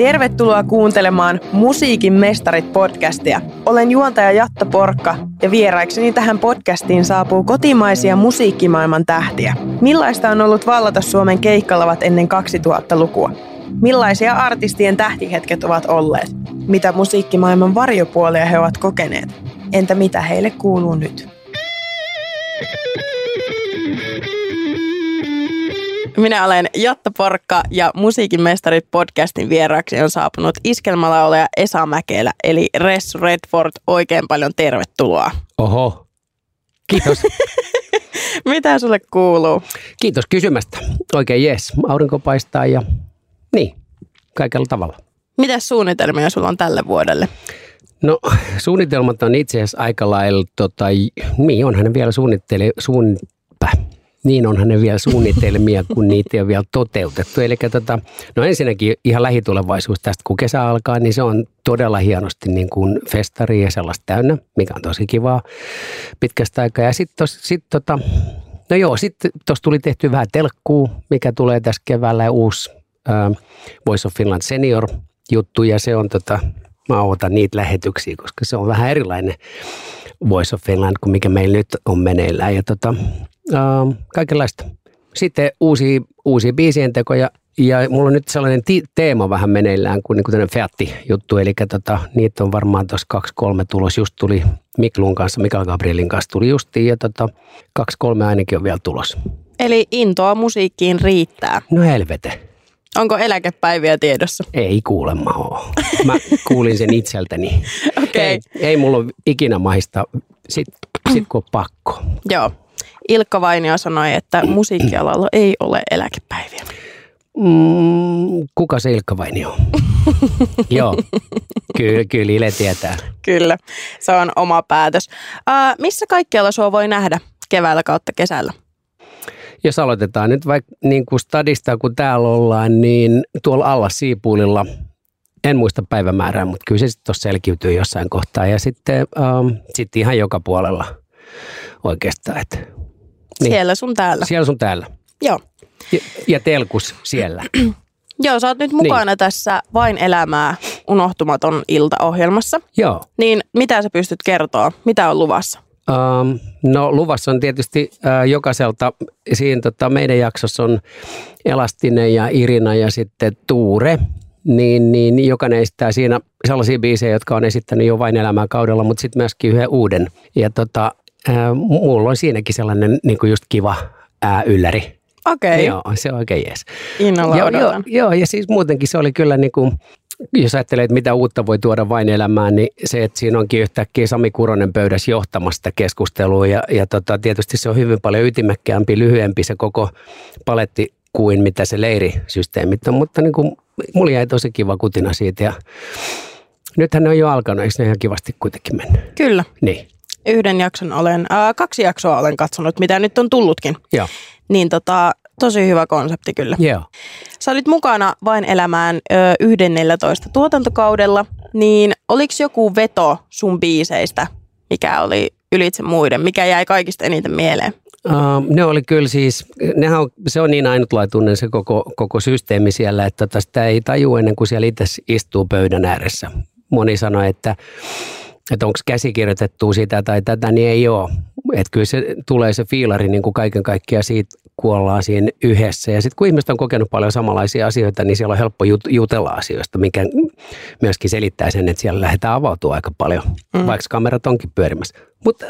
Tervetuloa kuuntelemaan Musiikin mestarit podcastia. Olen juontaja Jatta Porkka ja vieraikseni tähän podcastiin saapuu kotimaisia musiikkimaailman tähtiä. Millaista on ollut vallata Suomen keikkalavat ennen 2000-lukua? Millaisia artistien tähtihetket ovat olleet? Mitä musiikkimaailman varjopuolia he ovat kokeneet? Entä mitä heille kuuluu nyt? Minä olen Jatta Porkka ja Musiikin mestarit podcastin vieraaksi on saapunut iskelmälaulaja Esa Mäkelä eli Ressu Redford. Oikein paljon tervetuloa. Oho, kiitos. Mitä sulle kuuluu? Kiitos kysymästä. Oikein jees, aurinko paistaa ja niin, kaikella tavalla. Mitäs suunnitelmia sulla on tälle vuodelle? No suunnitelmat on itse asiassa aika lailla, onhan ne vielä suunnitelmia, kun niitä ei ole vielä toteutettu. Eli no ensinnäkin ihan lähitulevaisuus tästä, kun kesä alkaa, niin se on todella hienosti niin kuin festari ja sellaista täynnä, mikä on tosi kivaa pitkästä aikaa. Ja sitten tuossa tuli tehty vähän telkkuu, mikä tulee tässä keväällä uusi Voice of Finland Senior juttu ja se on mä odotan niitä lähetyksiä, koska se on vähän erilainen Voice of Finland kuin mikä meillä nyt on meneillään ja kaikenlaista. Sitten uusia biisien tekoja ja mulla on nyt sellainen teema vähän meneillään kuin niinku tämmöinen featti-juttu, eli niitä on varmaan tuossa 2-3 tulos, just tuli Mikael Gabrielin kanssa tuli justiin ja 2-3 ainakin on vielä tulos. Eli intoa musiikkiin riittää. No helvete. Onko eläkepäiviä tiedossa? Ei kuulemma ole. Mä kuulin sen itseltäni. Okay. Ei mulla ole ikinä mahista, sit kun on pakko. Joo. Ilkka Vainio sanoi, että musiikkialalla ei ole eläkepäiviä. Kuka se Ilkka Vainio on? Joo, kyllä Ile tietää. Kyllä, se on oma päätös. Missä kaikkialla sua voi nähdä keväällä kautta kesällä? Jos aloitetaan nyt vaikka niin kuin stadista, kun täällä ollaan, niin tuolla alla Siipuulilla, en muista päivämäärää, mutta kyllä se sitten tuossa selkiytyy jossain kohtaa. Ja sitten sit ihan joka puolella oikeastaan. Niin. Siellä sun täällä. Siellä sun täällä. Joo. Ja telkus siellä. Joo, sä oot nyt mukana tässä Vain elämää unohtumaton iltaohjelmassa. Joo. Niin mitä sä pystyt kertoa? Mitä on luvassa? No luvassa on tietysti jokaiselta, siinä meidän jaksossa on Elastinen ja Irina ja sitten Tuure, niin jokainen esittää siinä sellaisia biisejä, jotka on esittänyt jo Vain elämää kaudella, mutta sitten myöskin yhden uuden. Ja mulla on siinäkin sellainen niin kuin just kiva ylläri. Okei. Okay. Joo, se on oikein jees. Innolla odotan. Joo, ja siis muutenkin se oli kyllä niin kuin... Jos ajattelee, että mitä uutta voi tuoda Vain elämään, niin se, että siinä onkin yhtäkkiä Sami Kuronen pöydässä johtamasta keskustelua. Ja tietysti se on hyvin paljon ytimekkäämpi, lyhyempi se koko paletti kuin mitä se leirisysteemit on. Mutta niin kuin, mulla jäi tosi kiva kutina siitä. Ja nythän ne on jo alkanut, eikö ne ihan kivasti kuitenkin mennyt? Kyllä. Niin. Yhden jakson olen, kaksi jaksoa olen katsonut, mitä nyt on tullutkin. Joo. Niin tosi hyvä konsepti kyllä. Joo. Sä olit mukana Vain elämään 11. tuotantokaudella, niin oliko joku veto sun biiseistä, mikä oli ylitse muiden, mikä jäi kaikista eniten mieleen? Ne oli kyllä siis, se on niin ainutlaatuinen se koko systeemi siellä, että sitä ei tajua ennen kuin siellä itse istuu pöydän ääressä. Moni sanoi, että onko käsikirjoitettua sitä tai tätä, niin ei ole. Että kyllä se tulee se fiilari niin kuin kaiken kaikkiaan siitä kuollaan siinä yhdessä. Ja sitten kun ihmiset on kokenut paljon samanlaisia asioita, niin siellä on helppo jutella asioista, mikä myöskin selittää sen, että siellä lähdetään avautumaan aika paljon, vaikka kamerat onkin pyörimässä. Mutta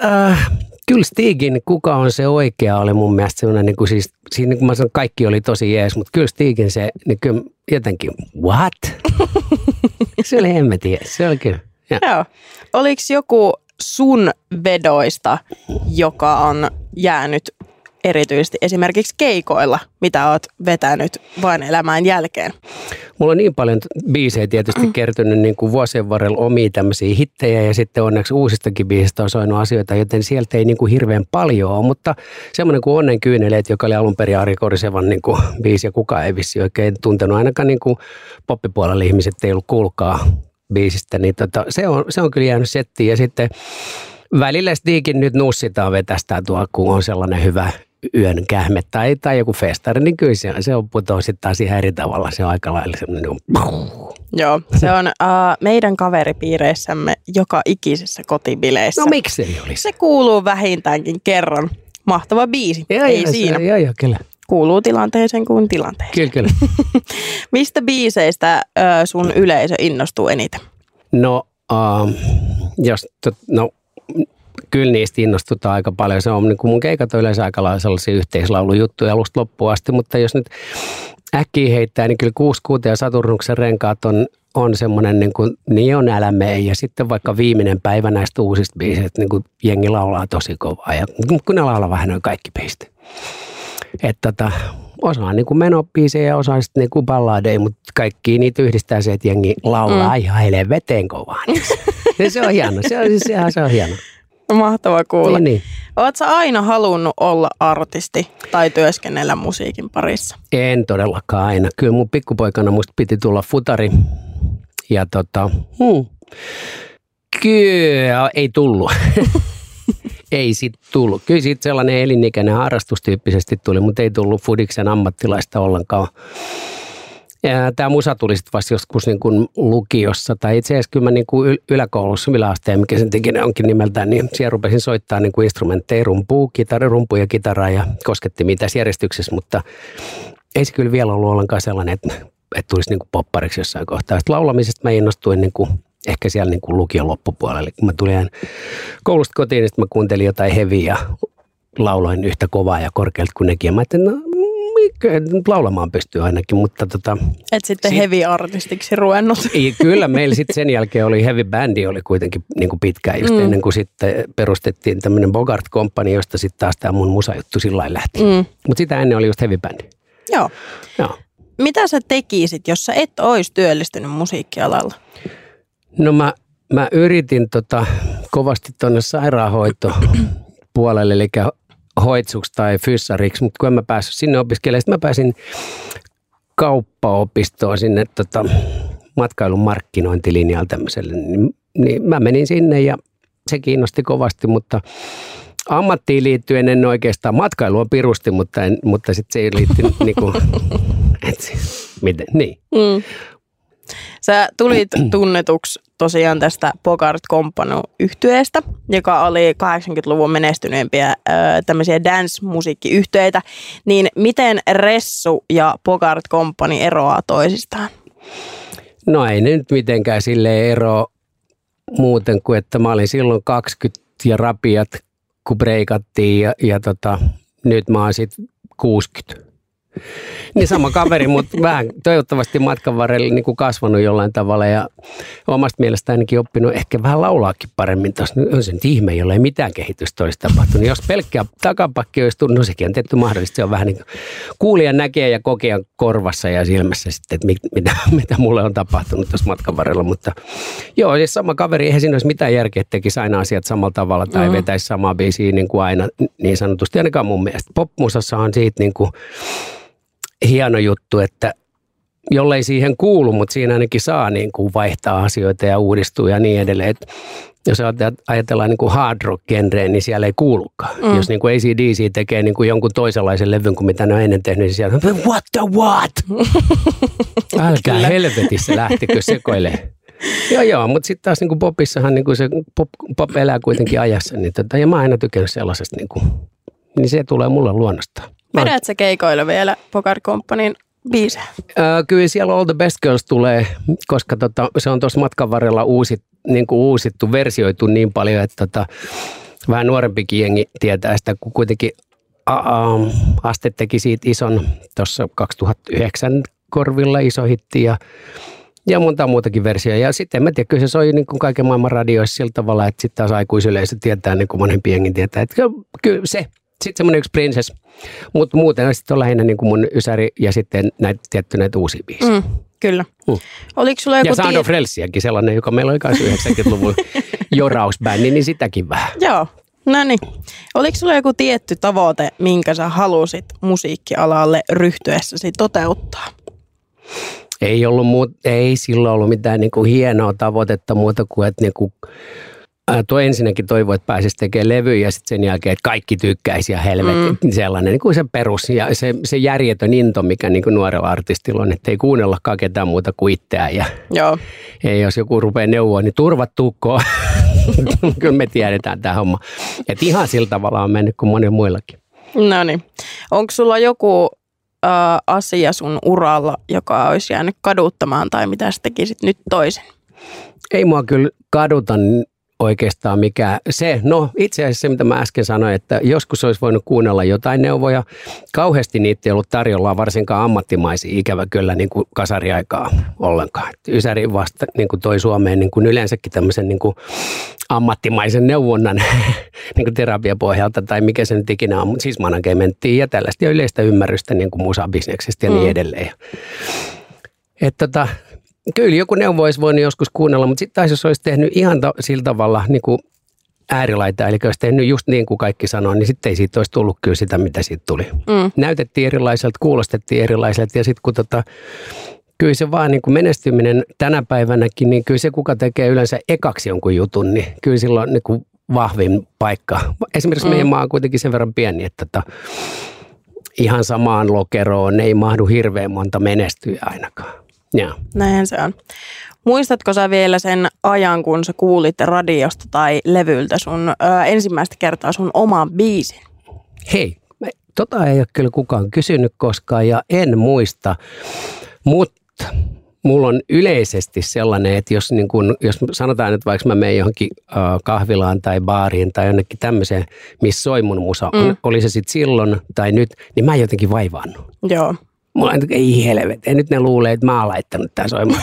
kyllä Stigin Kuka on se oikea oli mun mielestä sellainen, niin kuin siis, siinä kun mä sanon, kaikki oli tosi jees, mutta kyllä Stigin se, niin kyllä jotenkin, what? Se oli hemmetin jees, se oli kyllä. Joo. Oliko joku sun vedoista, joka on jäänyt erityisesti esimerkiksi keikoilla, mitä oot vetänyt Vain elämään jälkeen? Mulla on niin paljon biisejä tietysti kertynyt niin kuin vuosien varrella omia tämmöisiä hittejä ja sitten onneksi uusistakin biisistä on soinut asioita, joten sieltä ei niin kuin hirveän paljon ole, mutta semmoinen kuin Onnenkyynelet, joka oli alun perin Ari Korisevan niin kuin biisi ja kukaan ei vissi oikein tuntenut, ainakaan niin kuin poppipuolella ihmiset ei ollut kuulkaa biisistä, niin se on kyllä jäänyt settiin. Ja sitten välillä Stigin nyt nussitaan vetästään tuolla, kun on sellainen hyvä yön kähme tai joku festari, niin kyllä se on putoa sitten taas ihan eri tavalla. Se on aika lailla semmoinen Joo, se on meidän kaveripiireissämme joka ikisessä kotibileissä. No miksi ei olisi? Se kuuluu vähintäänkin kerran. Mahtava biisi. Ei siinä. Joo, kyllä. Kuuluu tilanteeseen kuin tilanteeseen. Kyllä, kyllä. Mistä biiseistä sun yleisö innostuu eniten? No, kyllä niistä innostutaan aika paljon. Se on niin kuin mun keikat on yleensä aika sellaisia yhteislaulujuttuja alusta loppuun asti, mutta jos nyt äkkiä heittää, niin kyllä 6-6 ja Saturnuksen renkaat on semmoinen niin kuin Nion äläme ja sitten vaikka viimeinen päivä näistä uusista biisistä, niin kuin jengi laulaa tosi kovaa ja kun ne laulaa vähän noin kaikki biisit. Että osaan niin kuin menobiisejä ja osaan sitten niin kuin balladeja, mutta kaikki niitä yhdistää se, että jengi laulaa ja hailee veteen kovaa. Niin se on hieno, se on hieno. Mahtavaa kuulla. Niin. Oletko sä aina halunnut olla artisti tai työskennellä musiikin parissa? En todellakaan aina. Kyllä mun pikkupoikana musta piti tulla futari ja kyllä ei tullut. Ei sit tullut. Kyllä siitä sellainen elinikäinen harrastustyyppisesti tuli, mutta ei tullut fudiksen ammattilaista ollenkaan. Tämä musa tuli sitten vasta joskus niin kuin lukiossa tai itse asiassa kyllä mä niin kuin yläkoulussa, yläasteen, mikä sen teki onkin nimeltään, niin siellä rupesin soittaa niin kuin instrumentteja, rumpu ja kitaraa ja kosketti mitä järjestyksessä, mutta ei se kyllä vielä ollut ollenkaan sellainen, että tulisi niin kuin poppariksi jossain kohtaa. Sitten laulamisesta mä innostuin niin kuin, ehkä siellä niin kuin lukion loppupuolella, kun mä tulin koulusta kotiin, niin mä kuuntelin jotain heviä ja lauloin yhtä kovaa ja korkealta kuin nekin ja mä ajattelin, laulamaan pystyy ainakin, mutta Et sitten heavy-artistiksi ruvennut. Kyllä, meillä sitten sen jälkeen oli heavy-bändi oli kuitenkin niin kuin pitkään, just ennen kuin sitten perustettiin tämmöinen Bogart Company, josta sitten taas tämä mun musajuttu sillä lailla lähti. Mutta sitä ennen oli just heavy-bändi. Joo. Mitä sä tekisit, jos sä et olisi työllistynyt musiikkialalla? No mä yritin kovasti tuonne sairaanhoitopuolelle, eli hoitsuksi tai fyssariksi, mutta kun en mä päässyt sinne opiskelemaan, sitten mä pääsin kauppaopistoon sinne matkailun markkinointilinjalle tämmöiselle, niin mä menin sinne ja se kiinnosti kovasti, mutta ammattiin liittyen en oikeastaan, matkailu on pirusti, mutta sitten se liittyi niinku, miten, niin. Sä tulit tunnetuksi tosiaan tästä Bogart Company-yhtyeestä, joka oli 80-luvun menestyneimpiä tämmöisiä dance-musiikkiyhtyeitä. Niin miten Ressu ja Bogart Company eroaa toisistaan? No ei ne nyt mitenkään silleen eroa muuten kuin, että mä olin silloin 20 ja rapiat, kun breikattiin ja nyt mä oon sit 60. Niin sama kaveri, mutta vähän toivottavasti matkan varrella niin kuin kasvanut jollain tavalla ja omasta mielestä ainakin oppinut ehkä vähän laulaakin paremmin tuossa. On se nyt ihme, jolla ei mitään kehitystä olisi tapahtunut. Jos pelkkää takapakki olisi tullut, no sekin on tehty mahdollisesti. Se on vähän niin kuin kuulijan näkee ja kokejan korvassa ja silmässä sitten, että mitä mulle on tapahtunut tuossa matkan varrella. Mutta joo, siis sama kaveri, eihän siinä olisi mitään järkeä, että tekisi aina asiat samalla tavalla tai vetäisi samaa biisiä niin kuin aina niin sanotusti. Ainakaan mun mielestä. Popmusassa on siitä niin kuin hieno juttu, että jollei siihen kuulu, mutta siinä ainakin saa niin kuin vaihtaa asioita ja uudistuu ja niin edelleen. Et jos ajatellaan niin kuin hard rock-genreen, niin siellä ei kuulukaan. Jos niin kuin ACDC tekee niin kuin jonkun toisenlaisen levyn kuin mitä ne on ennen tehnyt, niin siellä on what? Älkää helvetissä lähtikö sekoilee. Joo, mutta sitten taas niin kuin popissahan niin kuin se pop elää kuitenkin ajassa. Niin ja mä oon aina tykännyt sellaisesta, niin se tulee mulle luonnostaan. Vedät sä keikoilla vielä Bogart Companyn biisejä? Kyllä siellä All the Best Girls tulee, koska se on tuossa matkan varrella uusittu, versioitu niin paljon, että vähän nuorempikin jengi tietää sitä, kun kuitenkin Aste teki siitä ison tuossa 2009 korvilla iso hitti ja monta muutakin versioita. Ja sitten mä tiedän, kyllä se soi niin kuin kaiken maailman radioissa sillä tavalla, että sitten taas aikuisyleisö tietää, niin kuin vanhempi jengi tietää, että kyllä se. Sitten semmoinen yksi princess, mutta muuten sitten on lähinnä niin kuin mun ysäri ja sitten näitä uusia biisiä. Kyllä. Oliko sulla joku ja Sando Frelsiaankin sellainen, joka meillä oli myös 90-luvun jorausbändi, niin sitäkin vähän. Joo, no niin. Oliko sulla joku tietty tavoite, minkä sä halusit musiikkialalle ryhtyessäsi toteuttaa? Ei silloin ollut mitään niin kuin hienoa tavoitetta muuta kuin, että niin kuin ensinnäkin toivoi, että pääsisi tekemään levyjä ja sitten sen jälkeen, että kaikki tykkäisi ja helvetti, sellainen niin kuin se perus ja se järjetön into, mikä niin kuin nuorella artistilla on, että ei kuunnellakaan ketään muuta kuin itseään ja joo. Ei, jos joku rupeaa neuvoa, niin turvat tukkoon. Kyllä me tiedetään tämä homma. Et ihan sillä tavalla on mennyt kuin monilla muillakin. No niin. Onko sulla joku asia sun uralla, joka olisi jäänyt kaduttamaan tai mitä sä tekisit nyt toisen? Ei mua kyllä kaduta oikeastaan mikä se, no itse asiassa se mitä mä äsken sanoin, että joskus olisi voinut kuunnella jotain neuvoja. Kauheasti niitä ei ollut tarjolla, varsinkaan ammattimaisia, ikävä kyllä niin kuin kasariaikaa ollenkaan. Ysäri vasta niin kuin toi Suomeen niin kuin yleensäkin tämmöisen niin kuin ammattimaisen neuvonnan niin kuin terapiapohjalta tai mikä se nyt ikinä on, siis managementtiin ja tällaista ja yleistä ymmärrystä niin kuin musabisneksestä ja niin edelleen. Että kyllä joku neuvo olisi voinut joskus kuunnella, mutta sitten taas jos olisi tehnyt ihan sillä tavalla niin kuin äärilaita, eli olisi tehnyt just niin kuin kaikki sanoo, niin sitten ei siitä olisi tullut kyllä sitä, mitä siitä tuli. Näytettiin erilaiselta, kuulostettiin erilaiselta ja sitten kun kyllä se vaan niin kuin menestyminen tänä päivänäkin, niin kyllä se kuka tekee yleensä ekaksi jonkun jutun, niin kyllä silloin niin kuin vahvin paikka. Esimerkiksi meidän maa on kuitenkin sen verran pieni, että ihan samaan lokeroon ei mahdu hirveän monta menestyjä ainakaan. Yeah. Näinhän se on. Muistatko sä vielä sen ajan, kun sä kuulit radiosta tai levyltä sun ensimmäistä kertaa sun oman biisin? Hei, ei ole kyllä kukaan kysynyt koskaan ja en muista, mutta mulla on yleisesti sellainen, että jos sanotaan, että vaikka mä menen johonkin kahvilaan tai baariin tai jonnekin tämmöiseen, missä soi mun musa, oli se sitten silloin tai nyt, niin mä en jotenkin vaivaannut. Joo. Mulla on, ei helvet, ei nyt ne luulee, että mä oon laittanut tämän soimaan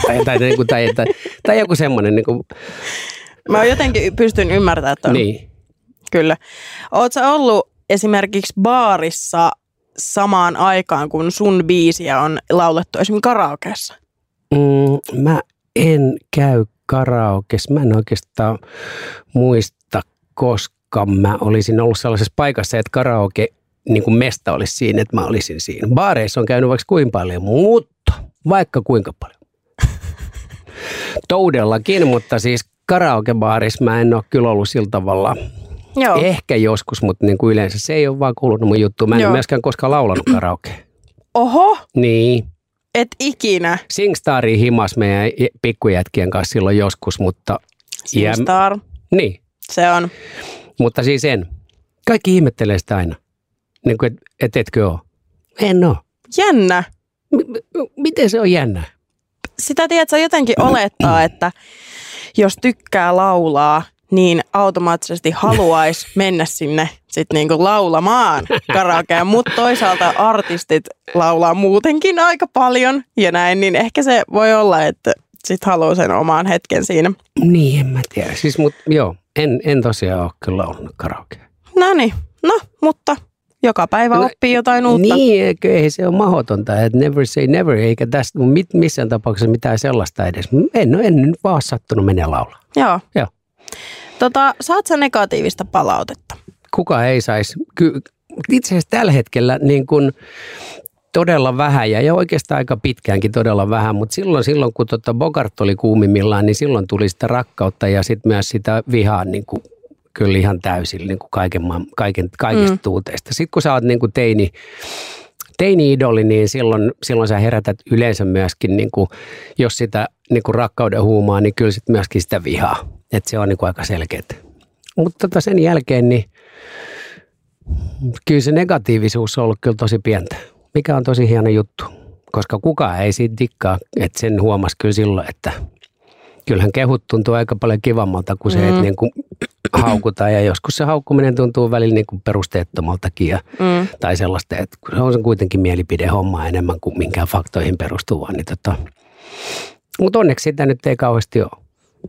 tai joku semmoinen. Niin kuin. Mä jotenkin pystyn ymmärtämään tuon. Niin. Kyllä. Oot sä ollut esimerkiksi baarissa samaan aikaan, kun sun biisiä on laulettu esimerkiksi karaokeessa? Mä en käy karaokeessa. Mä en oikeastaan muista, koska mä olisin ollut sellaisessa paikassa, että karaoke niin kuin mesta olisi siinä, että mä olisin siinä. Baareissa on käynyt vaikka kuinka paljon, mutta vaikka kuinka paljon. Toudellakin, mutta siis karaokebaarissa mä en ole kyllä ollut sillä tavalla. Joo. Ehkä joskus, mutta niin kuin yleensä se ei ole vaan kuulunut mun juttu. Mä en myöskään koskaan laulanut karaokea. Oho! Niin. Et ikinä. Singstari himas meidän pikkujätkien kanssa silloin joskus, mutta Singstar. Niin. Se on. Mutta siis en. Kaikki ihmettelee sitä aina. Niin kuin, etkö ole? En ole. Jännä. Miten se on jännä? Sitä tiedät, sä jotenkin olettaa, että jos tykkää laulaa, niin automaattisesti haluaisi mennä sinne sit niinku laulamaan karaokea. Mutta toisaalta artistit laulaa muutenkin aika paljon ja näin, niin ehkä se voi olla, että sit haluaa sen oman hetken siinä. Niin, en mä tiedä. Siis, mut, joo, en tosiaan ole kyllä laulunut karaokea. No, mutta joka päivä oppii jotain uutta. Niin, ei se ole mahdotonta. Että never say never, eikä tästä missään tapauksessa mitään sellaista edes. En nyt vaan sattunut mennä laulaa. Joo. Saat sä negatiivista palautetta? Kuka ei saisi. Itse asiassa tällä hetkellä niin kun todella vähän ja oikeastaan aika pitkäänkin todella vähän, mutta silloin kun Bogart oli kuumimmillaan, niin silloin tuli sitä rakkautta ja sitten myös sitä vihaa niin kuin kyllä ihan täysin niin kuin kaikista tuuteista. Sitten kun sä oot niin kuin teini-idoli, niin silloin sä herätät yleensä myöskin, niin kuin, jos sitä niin kuin rakkauden huumaa, niin kyllä sit myöskin sitä vihaa. Että se on niin kuin aika selkeätä. Mutta sen jälkeen, niin kyllä se negatiivisuus on ollut kyllä tosi pientä, mikä on tosi hieno juttu. Koska kukaan ei siitä dikkaa, että sen huomasi kyllä silloin, että kyllähän kehut tuntuu aika paljon kivammalta kuin se, että niin kuin haukutaan ja joskus se haukkuminen tuntuu välillä niin kuin perusteettomaltakin ja, tai sellaista, että se on kuitenkin mielipidehommaa enemmän kuin minkään faktoihin perustuvaa. Niin mutta onneksi sitä nyt ei kauheasti ole.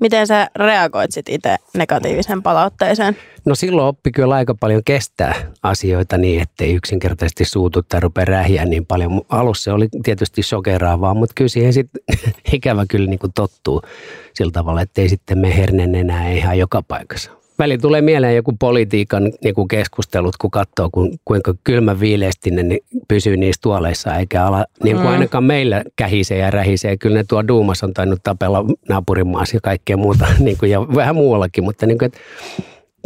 Miten sä reagoit sit itse negatiiviseen palautteeseen? No silloin oppi kyllä aika paljon kestää asioita niin, ettei yksinkertaisesti suutu tai rupea rähiä niin paljon. Alussa oli tietysti shokeraavaa, mutta kyllä siihen sitten ikävä kyllä niin kuin tottuu sillä tavalla, ettei sitten mene hernen enää ihan joka paikassa. Välillä tulee mieleen joku politiikan niin keskustelut, kun katsoo, kuinka kylmän viileästi ne pysyy niissä tuoleissa, eikä ala, niin kuin ainakaan meillä kähisee ja rähisee. Kyllä ne tuo duumas on tainnut tapella naapurimaassa ja kaikkea muuta, niin kuin, ja vähän muuallakin, mutta niin kuin,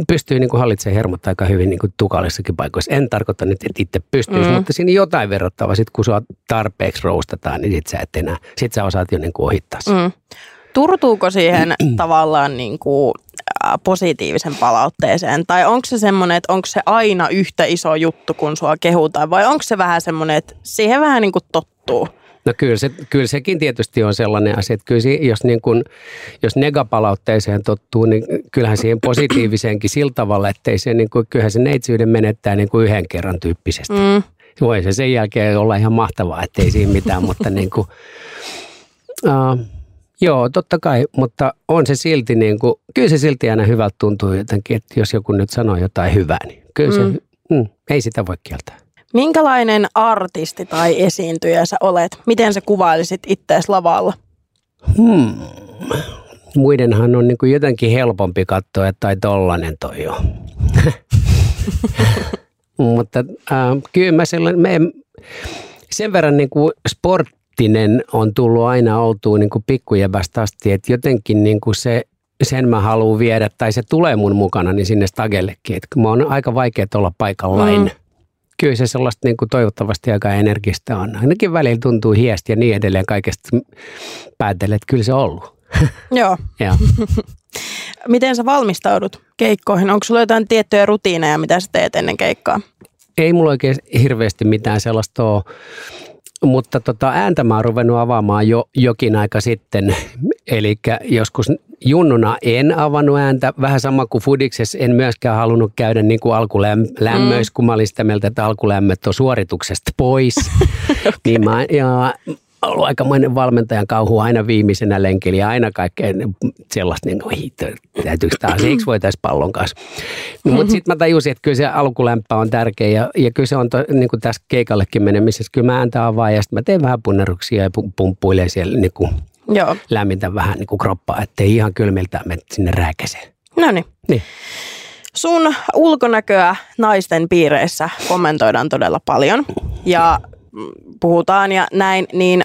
pystyy niin kuin hallitsemaan hermot aika hyvin niin kuin tukalissakin paikoissa. En tarkoita nyt, että itse pystyisi, mutta siinä jotain verrattavaa. Sitten kun sua tarpeeksi roustataan, niin sitten sä et enää, sit sä osaat jo niin kuin ohittaa sen. Turtuuko siihen tavallaan niin kuin positiivisen palautteeseen? Tai onko se semmoinen, että onko se aina yhtä iso juttu, kun sua kehutaan? Vai onko se vähän semmoinen, että siihen vähän niin kuin tottuu? No kyllä sekin tietysti on sellainen asia, että kyllä jos negapalautteeseen tottuu, niin kyllähän siihen positiiviseenkin sillä tavalla, että niin kyllähän se neitsyyden menettää niin kuin yhden kerran tyyppisesti. Voi se sen jälkeen olla ihan mahtavaa, ettei siinä mitään, mutta niin kuin... Joo, totta kai, mutta on se silti niin kuin, kyllä se silti aina hyvältä tuntuu jotenkin, että jos joku nyt sanoo jotain hyvää, niin kyllä se, ei sitä voi kieltää. Minkälainen artisti tai esiintyjä sä olet? Miten sä kuvailisit ittees lavalla? Muidenhan on niin kuin jotenkin helpompi katsoa, että tai tollanen toi on. Mutta kyllä mä sen verran niin kuin sporttinen on tullut aina oltua niin kuin pikkujävästä asti, että jotenkin niin kuin sen mä haluan viedä, tai se tulee mun mukana niin sinne stagellekin, että mä on aika vaikea olla paikallain. Kyllä se sellaista niin kuin toivottavasti aika energistä on. Ainakin välillä tuntuu hiestä ja niin edelleen kaikesta päätellä, että kyllä se on ollut. Joo. Miten sä valmistaudut keikkoihin? Onko sulla jotain tiettyjä rutiineja, mitä sä teet ennen keikkaa? Ei mulla oikein hirveästi mitään sellaista ole, mutta ääntä mä oon ruvennut avaamaan jo jokin aika sitten. Eli joskus junnuna en avannut ääntä. Vähän sama kuin fudiksessa en myöskään halunnut käydä niin kuin alkulämmöissä, kun mä olin sitä mieltä, että alkulämmöt on suorituksesta pois. Okay. Niin mä ollut aikamoinen valmentajan kauhu aina viimeisenä lenkillä ja aina kaikkea sellaista, niin täytyykö taas, eikö voitaisiin pallon kanssa. Mutta sitten mä tajusin, että kyllä se alkulämpö on tärkeä ja kyllä se on niin kuin tässä keikallekin menemisessä. Kyllä mä ääntä avaan ja sitten mä teen vähän punneruksia ja pumppuilen siellä niin kuin lämmintä vähän niin kuin kroppaa, ettei ihan kylmiltään mene sinne rääkäseen. No niin. Sun ulkonäköä naisten piireissä kommentoidaan todella paljon ja puhutaan ja näin, niin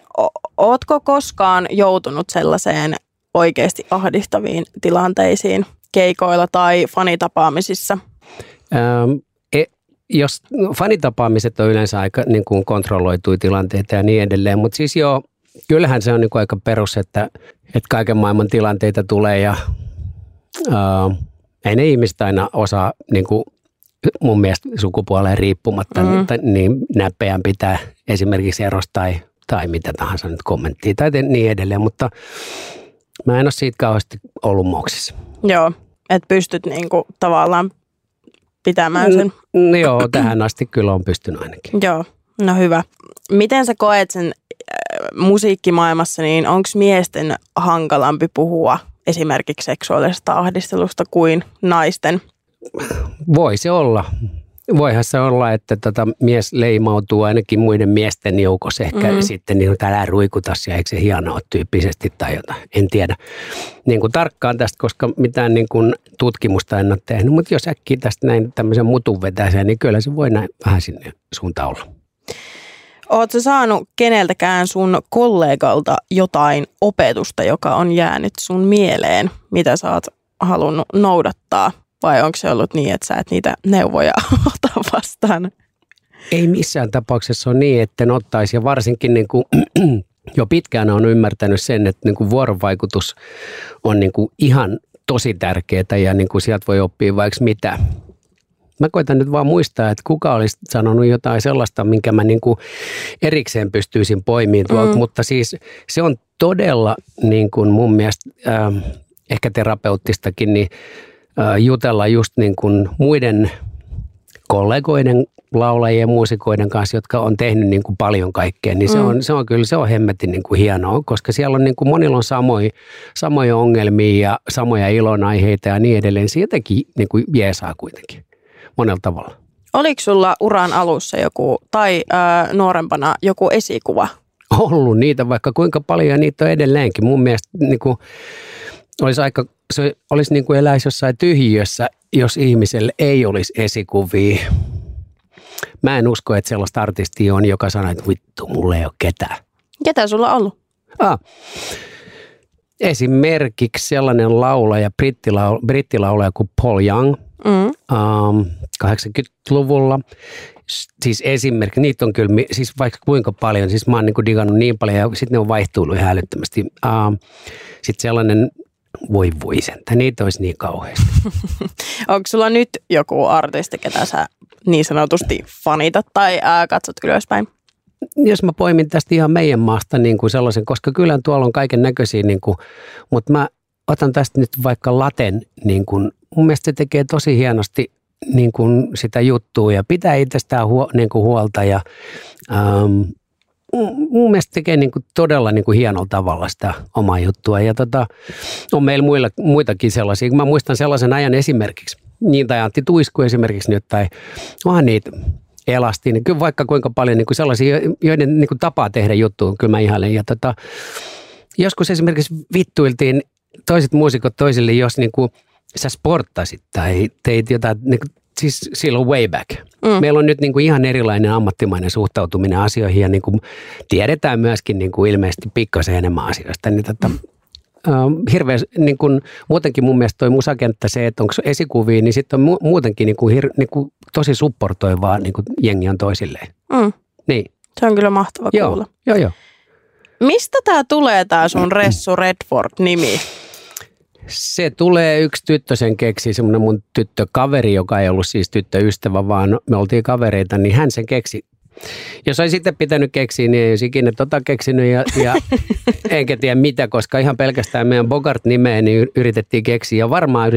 ootko koskaan joutunut sellaiseen oikeasti ahdistaviin tilanteisiin keikoilla tai fanitapaamisissa? Jos fanitapaamiset on yleensä aika niin kuin kontrolloituja tilanteita ja niin edelleen, mutta siis joo, kyllähän se on niin kuin aika perus, että kaiken maailman tilanteita tulee ja ei ne ihmiset aina osaa niin kuin mun mielestä sukupuoleen riippumatta niin näpeän pitää esimerkiksi erosta tai mitä tahansa nyt kommenttia tai niin edelleen, mutta mä en ole siitä kauheasti ollut moksissa. Joo, että pystyt niinku tavallaan pitämään sen. Joo, tähän asti kyllä on pystynyt ainakin. Joo, no hyvä. Miten sä koet sen musiikkimaailmassa, niin onko miesten hankalampi puhua esimerkiksi seksuaalisesta ahdistelusta kuin naisten? Voi se olla. Voihan se olla, että mies leimautuu ainakin muiden miesten joukossa ehkä sitten, niin älä ruikutas ja eikö se hienoa tyyppisesti tai jotain, en tiedä. Niin kuin tarkkaan tästä, koska mitään niin kuin tutkimusta en ole tehnyt, mutta jos äkkiä tästä näin tämmöisen mutun vetäiseen, niin kyllä se voi näin vähän sinne suuntaan olla. Oletko saanut keneltäkään sun kollegalta jotain opetusta, joka on jäänyt sun mieleen, mitä sä oot halunnut noudattaa? Vai onko se ollut niin, että sä et niitä neuvoja ota vastaan? Ei missään tapauksessa ole niin, että en ottaisi. Ja varsinkin niin kuin, jo pitkään olen ymmärtänyt sen, että niin kuin vuorovaikutus on niin kuin ihan tosi tärkeää ja niin kuin sieltä voi oppia vaikka mitä. Mä koitan nyt vaan muistaa, että kuka olisi sanonut jotain sellaista, minkä mä niin kuin erikseen pystyisin poimiin tuolta. Mutta siis se on todella niin kuin mun mielestä ehkä terapeuttistakin, niin jutella just niin kuin muiden kollegoiden, laulajien ja muusikoiden kanssa, jotka on tehnyt niin kuin paljon kaikkea, niin se on kyllä, se on hemmetin niin kuin hienoa, koska siellä on niin kuin monilla on samoja ongelmia ja samoja ilonaiheita ja niin edelleen. Se jotenkin niin kuin jeesaa kuitenkin monella tavalla. Oliko sulla uran alussa joku, tai nuorempana joku esikuva? Ollut niitä vaikka kuinka paljon ja niitä on edelleenkin. Mun mielestä niin kuin olisi niin kuin eläisi jossain tyhjiössä, jos ihmiselle ei olisi esikuvia. Mä en usko, että sellaista artistia on, joka sanoo, että vittu, mulla ei ole ketään. Ketä sulla on ollut? Esimerkiksi sellainen laulaja, brittilaulaja kuin Paul Young 80-luvulla. Siis esimerkiksi, niitä on kyllä, siis vaikka kuinka paljon, siis mä oon niinku digannut niin paljon ja sitten ne on vaihtunut ihan älyttömästi. Sitten sellainen, voi sentä, niitä olisi niin kauheasti. Onko sulla nyt joku artisti, ketä sä niin sanotusti fanitat tai katsot ylöspäin? Jos mä poimin tästä ihan meidän maasta niin kuin sellaisen, koska kyllä tuolla on kaiken näköisiä, niin kuin, mutta mä otan tästä nyt vaikka Laten, niin kuin, mun mielestä se tekee tosi hienosti niin kuin sitä juttua ja pitää itsestään niin kuin huolta ja mun mielestä tekee niin kuin todella niin kuin hienolla tavalla sitä omaa juttua ja on meillä muitakin sellaisia, mä muistan sellaisen ajan esimerkiksi, niin tai Antti Tuisku esimerkiksi nyt tai onhan niitä. Elastinen. Kyllä vaikka kuinka paljon niin kuin sellaisia, joiden niin kuin tapaa tehdä juttuun, kyllä mä ihailen. Ja joskus esimerkiksi vittuiltiin toiset muusikot toisille, jos niin kuin sä sporttasit tai teit jotain, niin kuin, siis silloin way back. Meillä on nyt niin kuin ihan erilainen ammattimainen suhtautuminen asioihin ja niin kuin tiedetään myöskin niin kuin ilmeisesti pikkasen enemmän asioista. Niin hirveä, niin kuin, muutenkin mun mielestä toi musakenttä se, että onko esikuvia, niin sitten on muutenkin niin kuin, tosi supportoivaa niin kuin jengi on toisilleen. Niin. Se on kyllä mahtava kuulla. Joo. Mistä tää tulee tää sun Ressu Redford-nimi? Se tulee yksi tyttösen keksi, semmoinen mun tyttökaveri, joka ei ollut siis tyttöystävä, vaan me oltiin kavereita, niin hän sen keksi. Jos olisi sitten pitänyt keksiä, niin ei olisi ikinä keksinyt ja enkä tiedä mitä, koska ihan pelkästään meidän Bogart-nimeä niin yritettiin keksiä ja varmaan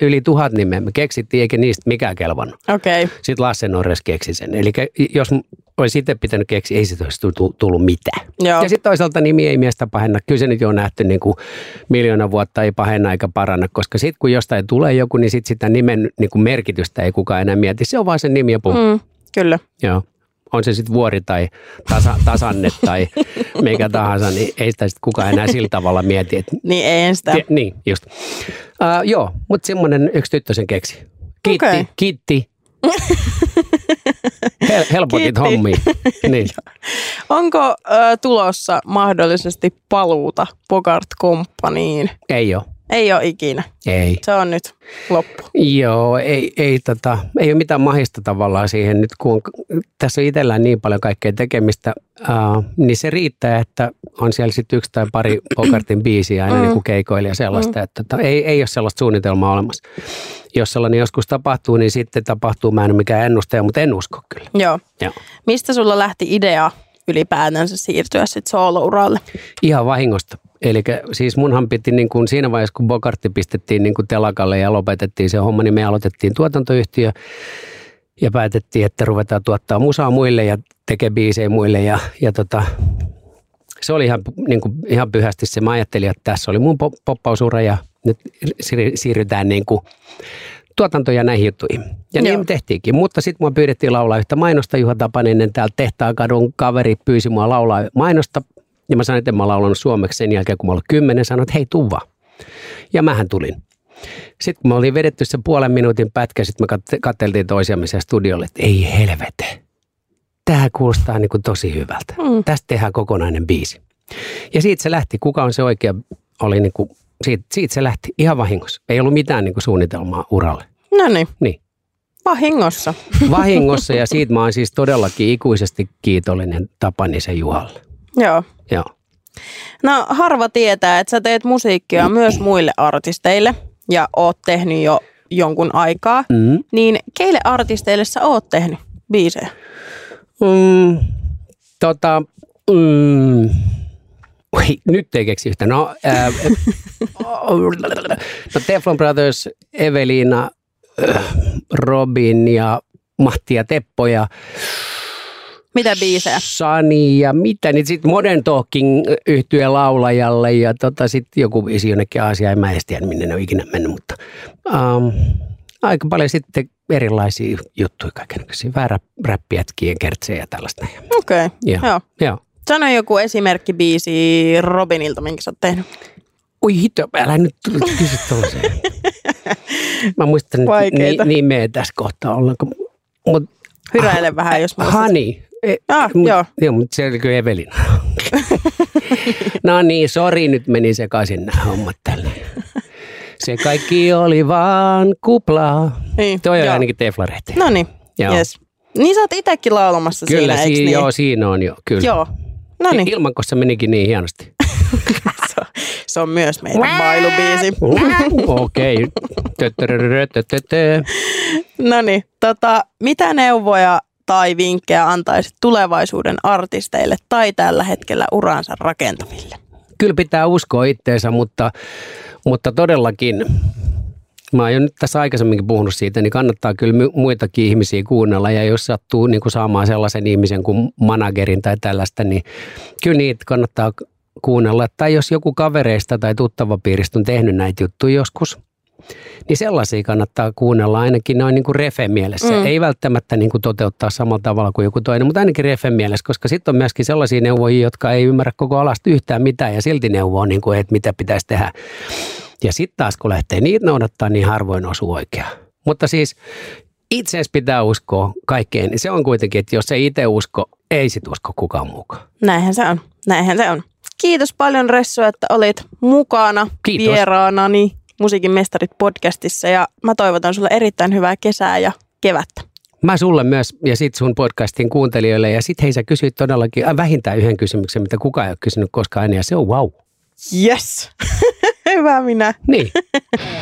yli tuhat nimeä me keksittiin eikä niistä mikään kelvannut. Okay. Sitten Lasse Norjas keksi sen. Eli jos olisi sitten pitänyt keksiä, ei siitä olisi tullut mitään. Joo. Ja sitten toisaalta nimi ei miestä pahenna. Kyllä se nyt jo on nähty niin kuin 1 000 000 vuotta, ei pahenna eikä paranna, koska sitten kun jostain tulee joku, niin sitten sitä nimen niin kuin merkitystä ei kukaan enää mieti. Se on vaan sen nimi ja puhu. Kyllä. Joo. On se sitten vuori tai tasanne tai mikä tahansa, niin ei sitä sitten kukaan enää sillä tavalla mieti. Että niin ei sitä. Niin, just. Joo, mutta semmoinen yksi tyttösen keksi. Kiitti. Helpotit hommia. Niin. Onko tulossa mahdollisesti paluuta Bogart Companyin? Ei ole. Ei ole ikinä. Ei. Se on nyt loppu. Joo, ei ole mitään mahista tavallaan siihen nyt, kun tässä on itsellään niin paljon kaikkea tekemistä, niin se riittää, että on siellä sitten 1 tai 2 Bogartin biisiä aina niin kuin keikoilija sellaista, että ei ole sellaista suunnitelmaa olemassa. Jos sellainen joskus tapahtuu, niin sitten tapahtuu, mä en ole mikään ennustaja, mutta en usko kyllä. Joo. Mistä sulla lähti idea ylipäätänsä siirtyä sitten soolouralle? Ihan vahingosta. Eli siis munhan piti niin kuin siinä vaiheessa, kun Bogartti pistettiin niin kuin telakalle ja lopetettiin se homma, niin me aloitettiin tuotantoyhtiö ja päätettiin, että ruvetaan tuottaa musaa muille ja tekee biisejä muille. Se oli ihan pyhästi se. Mä ajattelin, että tässä oli mun poppausura ja nyt siirrytään niin kuin tuotantoja näihin juttuihin. Ja niin me tehtiinkin. Mutta sitten mua pyydettiin laulaa yhtä mainosta. Juha Tapaninen täältä Tehtaakadun kaveri pyysi mua laulaa mainosta. Ja mä sanoin, että mä laulanut suomeksi sen jälkeen, kun mä olin 10, sanoin, että hei, tuu vaan. Ja mähän tulin. Sitten kun mä olin vedetty sen 0,5 minuutin pätkä, sitten me katseltiin toisiamme siellä studiolle, että ei helvete. Tämä kuulostaa niin kuin tosi hyvältä. Tästä tehdään kokonainen biisi. Ja siitä se lähti, kuka on se oikea, oli niin kuin, siitä se lähti ihan vahingossa. Ei ollut mitään niin kuin suunnitelmaa uralle. No niin. Vahingossa. Vahingossa ja siitä mä oon siis todellakin ikuisesti kiitollinen Tapanisen Juhalle. Joo. No harva tietää, että sä teet musiikkia myös muille artisteille ja oot tehnyt jo jonkun aikaa. Niin keille artisteille sä oot tehnyt biisejä? Nyt ei keksi yhtään. No Teflon Brothers, Evelina, Robin ja Mattia, Teppo ja... Mitä biisejä? Shania, mitä niitä sitten Modern Talking -yhtyeen laulajalle ja sitten joku biisi jonnekin Aasiaan, en mä edes tiedä minne ne on ikinä mennyt, mutta aika paljon sitten erilaisia juttuja kaikenlaisia, vähän räppiätkien kertsejä ja tällaista. Okei, okay. Joo. Sano joku esimerkki biisi Robinilta, minkä sä oot tehnyt. Oi hitto, älä nyt kysy tuollaiseen. Mä muistan nimeä tässä kohtaa ollenkaan. Hyräile vähän, jos muistat. Hani. Joo, mutta se oli kyllä Evelina. No niin, sori, nyt meni sekaisin nämä hommat tälle. Se kaikki oli vaan kuplaa. Niin, toi oli ainakin Teflarehti. No niin, jes. Niin sä oot itsekin laulamassa kyllä, siinä, eikö niin? Joo, siinä on jo, kyllä. Joo, no niin. Ilmankossa menikin niin hienosti. Se on myös meidän bailubiisi. Okei. No niin, mitä neuvoja tai vinkkejä antaisit tulevaisuuden artisteille tai tällä hetkellä uransa rakentaville? Kyllä pitää uskoa itteensä, mutta todellakin, mä oon jo nyt tässä aikaisemminkin puhunut siitä, niin kannattaa kyllä muitakin ihmisiä kuunnella. Ja jos sattuu niin kuin saamaan sellaisen ihmisen kuin managerin tai tällaista, niin kyllä niitä kannattaa kuunnella. Tai jos joku kavereista tai tuttavapiiristä on tehnyt näitä juttuja joskus, niin sellaisia kannattaa kuunnella ainakin noin niin kuin refe-mielessä. Ei välttämättä niin kuin toteuttaa samalla tavalla kuin joku toinen, mutta ainakin refe-mielessä, koska sitten on myöskin sellaisia neuvojia, jotka ei ymmärrä koko alasta yhtään mitään ja silti neuvoo, niin kuin, että mitä pitäisi tehdä. Ja sitten taas kun lähtee niitä noudattaa, niin harvoin osuu oikeaan. Mutta siis itseensä pitää uskoa kaikkeen. Se on kuitenkin, että jos ei itse usko, ei sit usko kukaan mukaan. Näinhän se on. Kiitos paljon Ressu, että olit mukana vieraanani Musiikin mestarit podcastissa ja mä toivotan sulle erittäin hyvää kesää ja kevättä. Mä sulle myös ja sit sun podcastin kuuntelijoille ja sit hei sä kysyit todellakin vähintään yhden kysymyksen, mitä kukaan ei ole kysynyt koskaan ennen ja se on wow. Yes. Hyvä minä. Niin.